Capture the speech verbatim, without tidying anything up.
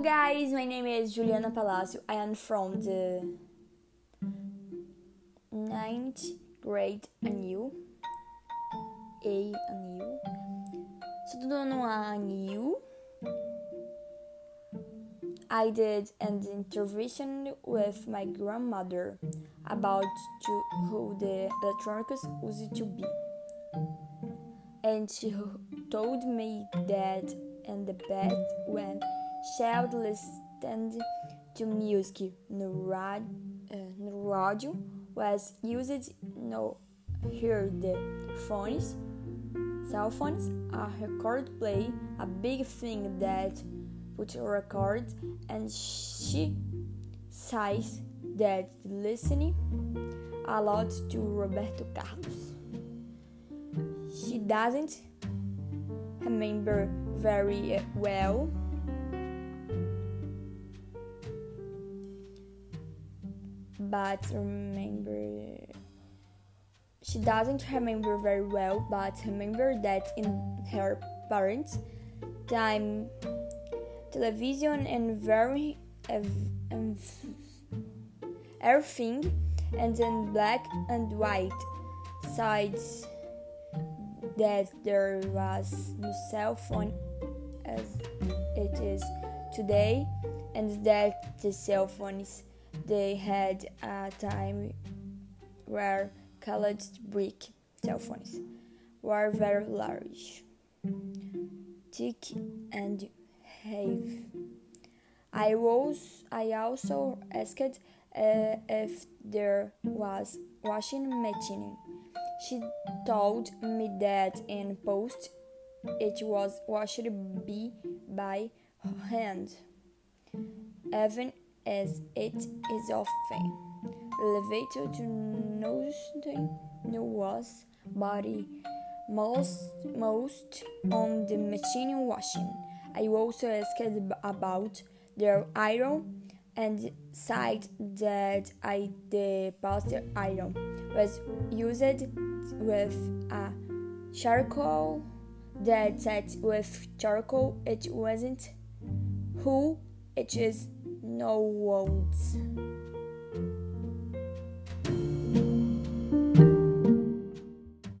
Hello guys, my name is Juliana Palacio. I am from the ninth grade and you? A and you? So do no and you? I did an intervention with my grandmother about to, who the electronics used to be. And she told me that in the bed when child listened to music, no rad, uh, no radio was used, no heard the phones, cell phones, a record play, a big thing that put a record, and she says that listening a lot to Roberto Carlos. She doesn't remember very well. But remember, she doesn't remember very well, but remember that in her parents' time, television and very um, everything, and then black and white sides that there was no cell phone as it is today, and that the cell phone is. They had a time where colored brick cell phones were very large, thick and heavy. I was I also asked uh, if there was washing machine. She told me that in post it was washed be by hand, even as it is often elevated to nothing no was body most most on the machine washing. I also asked about their iron and said that I the poster iron was used with a charcoal that said with charcoal it wasn't who it is. No words.